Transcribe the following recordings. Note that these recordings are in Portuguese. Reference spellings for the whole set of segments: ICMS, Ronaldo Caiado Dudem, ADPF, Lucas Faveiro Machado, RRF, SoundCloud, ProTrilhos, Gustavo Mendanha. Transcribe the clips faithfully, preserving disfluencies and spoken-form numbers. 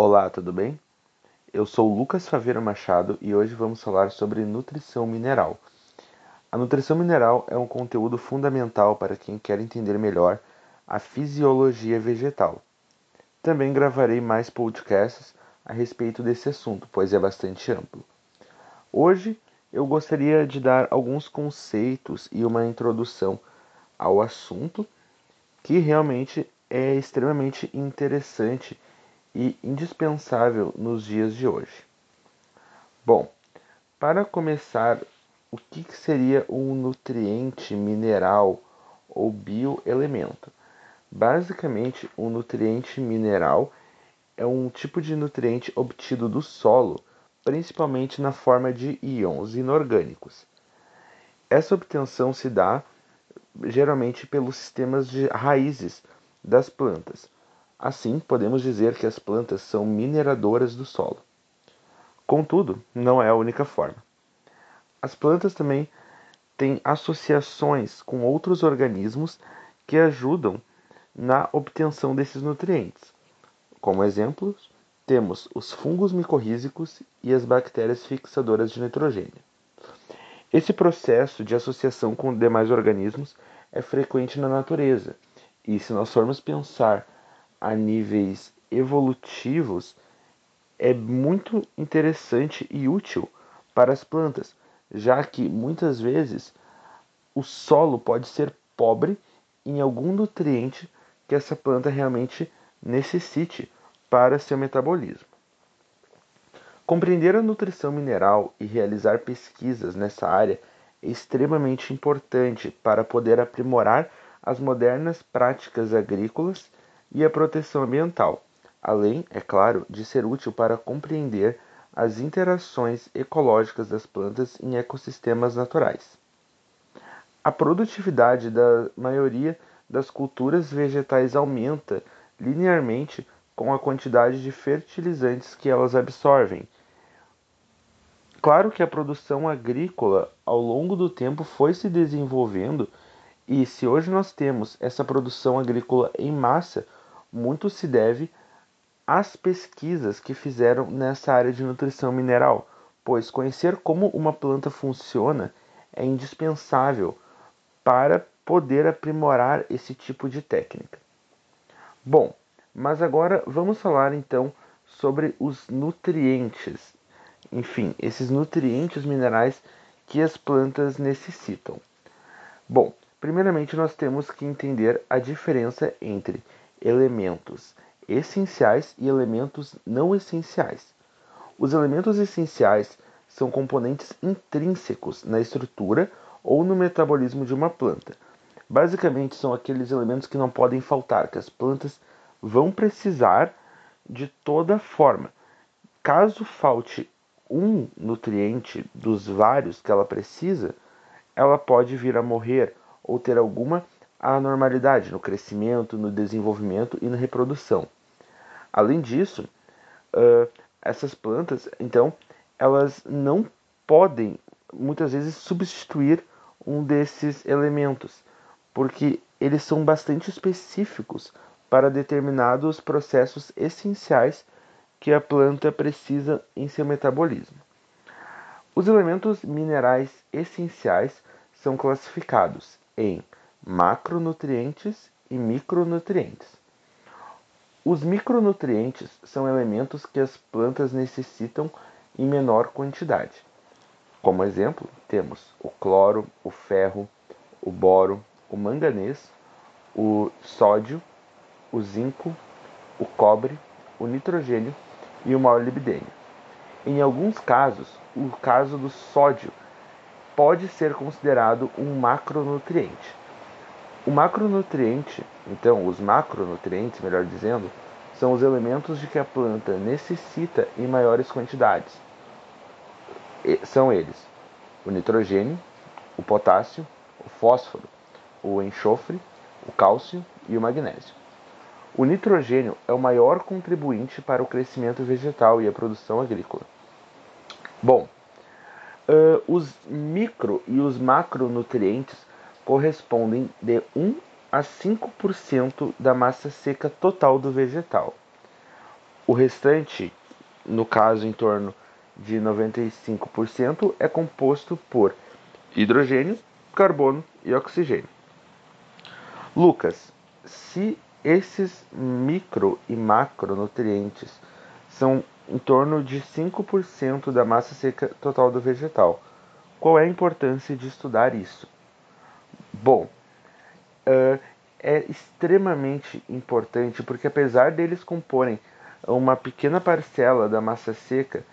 Olá, tudo bem? Eu sou o Lucas Faveiro Machado e hoje vamos falar sobre nutrição mineral. A nutrição mineral é um conteúdo fundamental para quem quer entender melhor a fisiologia vegetal. Também gravarei mais podcasts a respeito desse assunto, pois é bastante amplo. Hoje eu gostaria de dar alguns conceitos e uma introdução ao assunto que realmente é extremamente interessante e indispensável nos dias de hoje. Bom, para começar, o que seria um nutriente mineral ou bioelemento? Basicamente, um nutriente mineral é um tipo de nutriente obtido do solo, principalmente na forma de íons inorgânicos. Essa obtenção se dá geralmente pelos sistemas de raízes das plantas. Assim, podemos dizer que as plantas são mineradoras do solo. Contudo, não é a única forma. As plantas também têm associações com outros organismos que ajudam na obtenção desses nutrientes. Como exemplos, temos os fungos micorrízicos e as bactérias fixadoras de nitrogênio. Esse processo de associação com demais organismos é frequente na natureza, e se nós formos pensar a níveis evolutivos, é muito interessante e útil para as plantas, já que muitas vezes o solo pode ser pobre em algum nutriente que essa planta realmente necessite para seu metabolismo. Compreender a nutrição mineral e realizar pesquisas nessa área é extremamente importante para poder aprimorar as modernas práticas agrícolas e a proteção ambiental, além, é claro, de ser útil para compreender as interações ecológicas das plantas em ecossistemas naturais. A produtividade da maioria das culturas vegetais aumenta linearmente com a quantidade de fertilizantes que elas absorvem. Claro que a produção agrícola ao longo do tempo foi se desenvolvendo, e se hoje nós temos essa produção agrícola em massa, muito se deve as pesquisas que fizeram nessa área de nutrição mineral, pois conhecer como uma planta funciona é indispensável para poder aprimorar esse tipo de técnica. Bom, mas agora vamos falar então sobre os nutrientes, enfim, esses nutrientes minerais que as plantas necessitam. Bom, primeiramente nós temos que entender a diferença entre elementos essenciais e elementos não essenciais. Os elementos essenciais são componentes intrínsecos na estrutura ou no metabolismo de uma planta. Basicamente, são aqueles elementos que não podem faltar, que as plantas vão precisar de toda forma. Caso falte um nutriente dos vários que ela precisa, ela pode vir a morrer ou ter alguma anormalidade no crescimento, no desenvolvimento e na reprodução. Além disso, uh, essas plantas, então, elas não podem, muitas vezes, substituir um desses elementos, porque eles são bastante específicos para determinados processos essenciais que a planta precisa em seu metabolismo. Os elementos minerais essenciais são classificados em macronutrientes e micronutrientes. Os micronutrientes são elementos que as plantas necessitam em menor quantidade. Como exemplo, temos o cloro, o ferro, o boro, o manganês, o sódio, o zinco, o cobre, o nitrogênio e o molibdênio. Em alguns casos, o caso do sódio pode ser considerado um macronutriente. O macronutriente, então os macronutrientes, melhor dizendo, são os elementos de que a planta necessita em maiores quantidades. E são eles: o nitrogênio, o potássio, o fósforo, o enxofre, o cálcio e o magnésio. O nitrogênio é o maior contribuinte para o crescimento vegetal e a produção agrícola. Bom, uh, os micro e os macronutrientes correspondem de um a cinco por cento da massa seca total do vegetal. O restante, no caso em torno de noventa e cinco por cento, é composto por hidrogênio, carbono e oxigênio. Lucas, se esses micro e macronutrientes são em torno de cinco por cento da massa seca total do vegetal, qual é a importância de estudar isso? Bom, uh, é extremamente importante porque, apesar deles comporem uma pequena parcela da massa seca,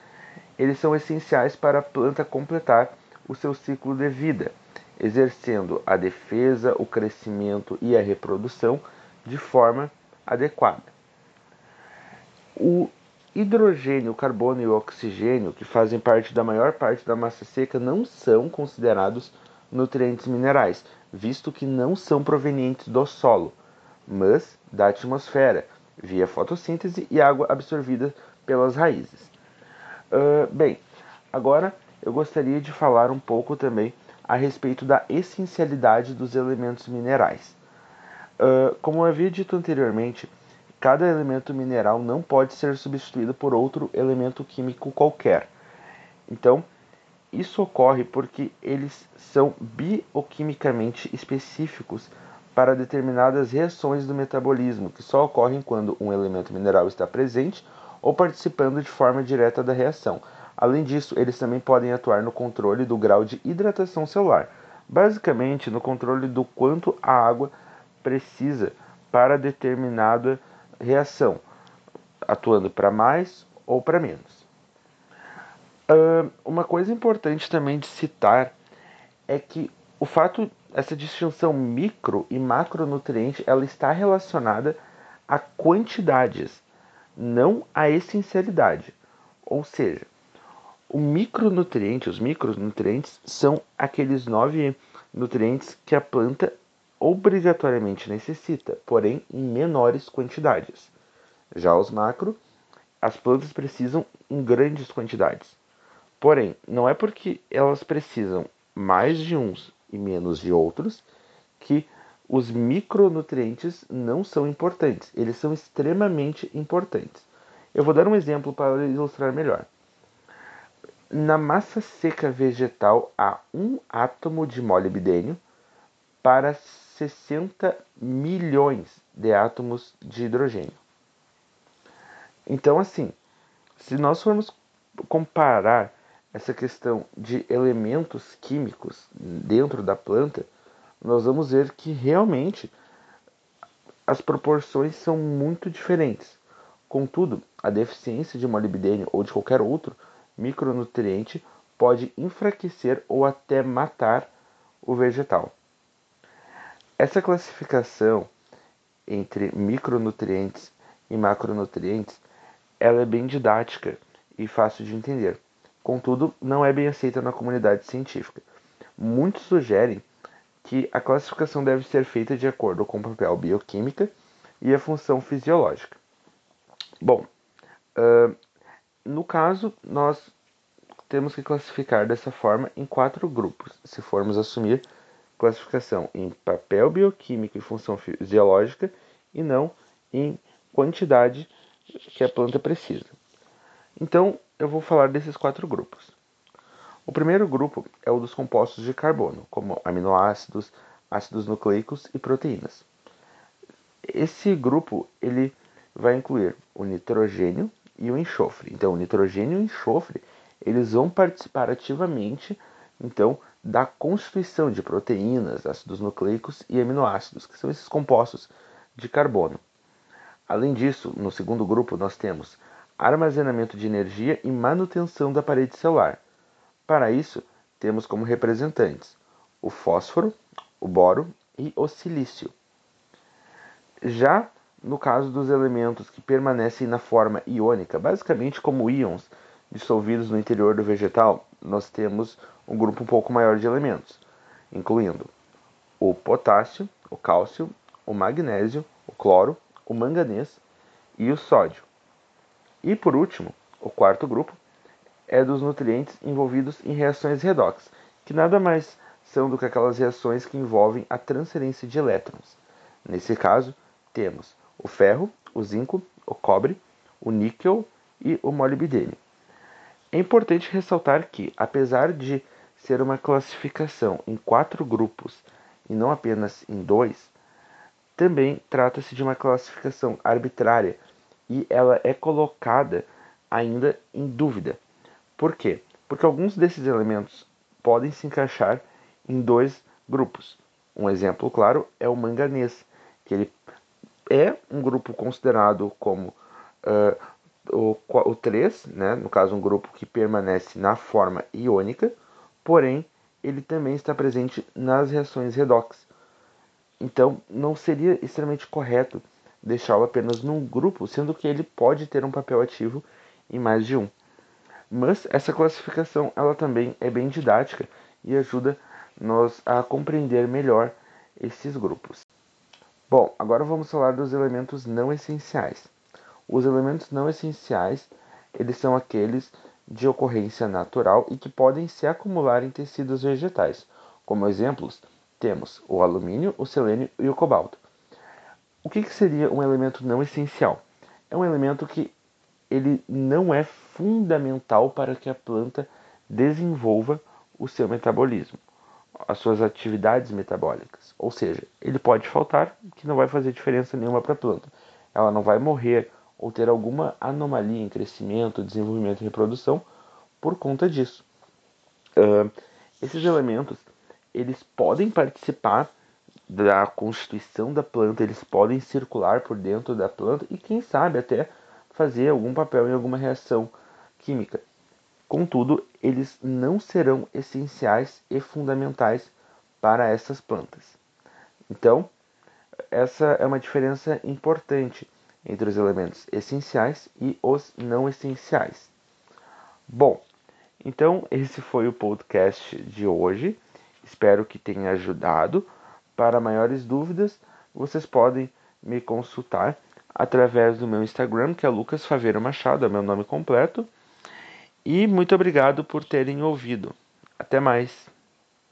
eles são essenciais para a planta completar o seu ciclo de vida, exercendo a defesa, o crescimento e a reprodução de forma adequada. O hidrogênio, o carbono e o oxigênio, que fazem parte da maior parte da massa seca, não são considerados nutrientes minerais, visto que não são provenientes do solo, mas da atmosfera, via fotossíntese e água absorvida pelas raízes. Uh, bem, agora eu gostaria de falar um pouco também a respeito da essencialidade dos elementos minerais. Uh, como eu havia dito anteriormente, cada elemento mineral não pode ser substituído por outro elemento químico qualquer. Então, isso ocorre porque eles são bioquimicamente específicos para determinadas reações do metabolismo, que só ocorrem quando um elemento mineral está presente ou participando de forma direta da reação. Além disso, eles também podem atuar no controle do grau de hidratação celular, basicamente no controle do quanto a água precisa para determinada reação, atuando para mais ou para menos. Uh, uma coisa importante também de citar é que o fato, essa distinção micro e macronutriente, ela está relacionada a quantidades, não a essencialidade. Ou seja, o micronutriente, os micronutrientes são aqueles nove nutrientes que a planta obrigatoriamente necessita, porém em menores quantidades. Já os macro, as plantas precisam em grandes quantidades. Porém, não é porque elas precisam mais de uns e menos de outros que os micronutrientes não são importantes. Eles são extremamente importantes. Eu vou dar um exemplo para ilustrar melhor. Na massa seca vegetal há um átomo de molibdênio para sessenta milhões de átomos de hidrogênio. Então, assim, se nós formos comparar essa questão de elementos químicos dentro da planta, nós vamos ver que realmente as proporções são muito diferentes. Contudo, a deficiência de molibdênio ou de qualquer outro micronutriente pode enfraquecer ou até matar o vegetal. Essa classificação entre micronutrientes e macronutrientes, ela é bem didática e fácil de entender. Contudo, não é bem aceita na comunidade científica. Muitos sugerem que a classificação deve ser feita de acordo com o papel bioquímica e a função fisiológica. Bom, uh, no caso, nós temos que classificar dessa forma em quatro grupos, se formos assumir classificação em papel bioquímico e função fisiológica e não em quantidade que a planta precisa. Então, eu vou falar desses quatro grupos. O primeiro grupo é o dos compostos de carbono, como aminoácidos, ácidos nucleicos e proteínas. Esse grupo ele vai incluir o nitrogênio e o enxofre. Então, o nitrogênio e o enxofre eles vão participar ativamente, então, da constituição de proteínas, ácidos nucleicos e aminoácidos, que são esses compostos de carbono. Além disso, no segundo grupo nós temos armazenamento de energia e manutenção da parede celular. Para isso, temos como representantes o fósforo, o boro e o silício. Já no caso dos elementos que permanecem na forma iônica, basicamente como íons dissolvidos no interior do vegetal, nós temos um grupo um pouco maior de elementos, incluindo o potássio, o cálcio, o magnésio, o cloro, o manganês e o sódio. E por último, o quarto grupo é dos nutrientes envolvidos em reações redox, que nada mais são do que aquelas reações que envolvem a transferência de elétrons. Nesse caso, temos o ferro, o zinco, o cobre, o níquel e o molibdênio. É importante ressaltar que, apesar de ser uma classificação em quatro grupos e não apenas em dois, também trata-se de uma classificação arbitrária e ela é colocada ainda em dúvida. Por quê? Porque alguns desses elementos podem se encaixar em dois grupos. Um exemplo claro é o manganês, que ele é um grupo considerado como uh, o, o três, né? No caso um grupo que permanece na forma iônica, porém ele também está presente nas reações redox. Então não seria extremamente correto deixá-lo apenas num grupo, sendo que ele pode ter um papel ativo em mais de um. Mas essa classificação ela também é bem didática e ajuda nós a compreender melhor esses grupos. Bom, agora vamos falar dos elementos não essenciais. Os elementos não essenciais, eles são aqueles de ocorrência natural e que podem se acumular em tecidos vegetais. Como exemplos, temos o alumínio, o selênio e o cobalto. O que, que seria um elemento não essencial? É um elemento que ele não é fundamental para que a planta desenvolva o seu metabolismo, as suas atividades metabólicas. Ou seja, ele pode faltar, que não vai fazer diferença nenhuma para a planta. Ela não vai morrer ou ter alguma anomalia em crescimento, desenvolvimento e reprodução por conta disso. Uh, esses elementos, eles podem participar da constituição da planta, eles podem circular por dentro da planta e quem sabe até fazer algum papel em alguma reação química. Contudo, eles não serão essenciais e fundamentais para essas plantas. Então, essa é uma diferença importante entre os elementos essenciais e os não essenciais. Bom, então esse foi o podcast de hoje. Espero que tenha ajudado. Para maiores dúvidas, vocês podem me consultar através do meu Instagram, que é Lucas Faveiro Machado, é meu nome completo. E muito obrigado por terem ouvido. Até mais!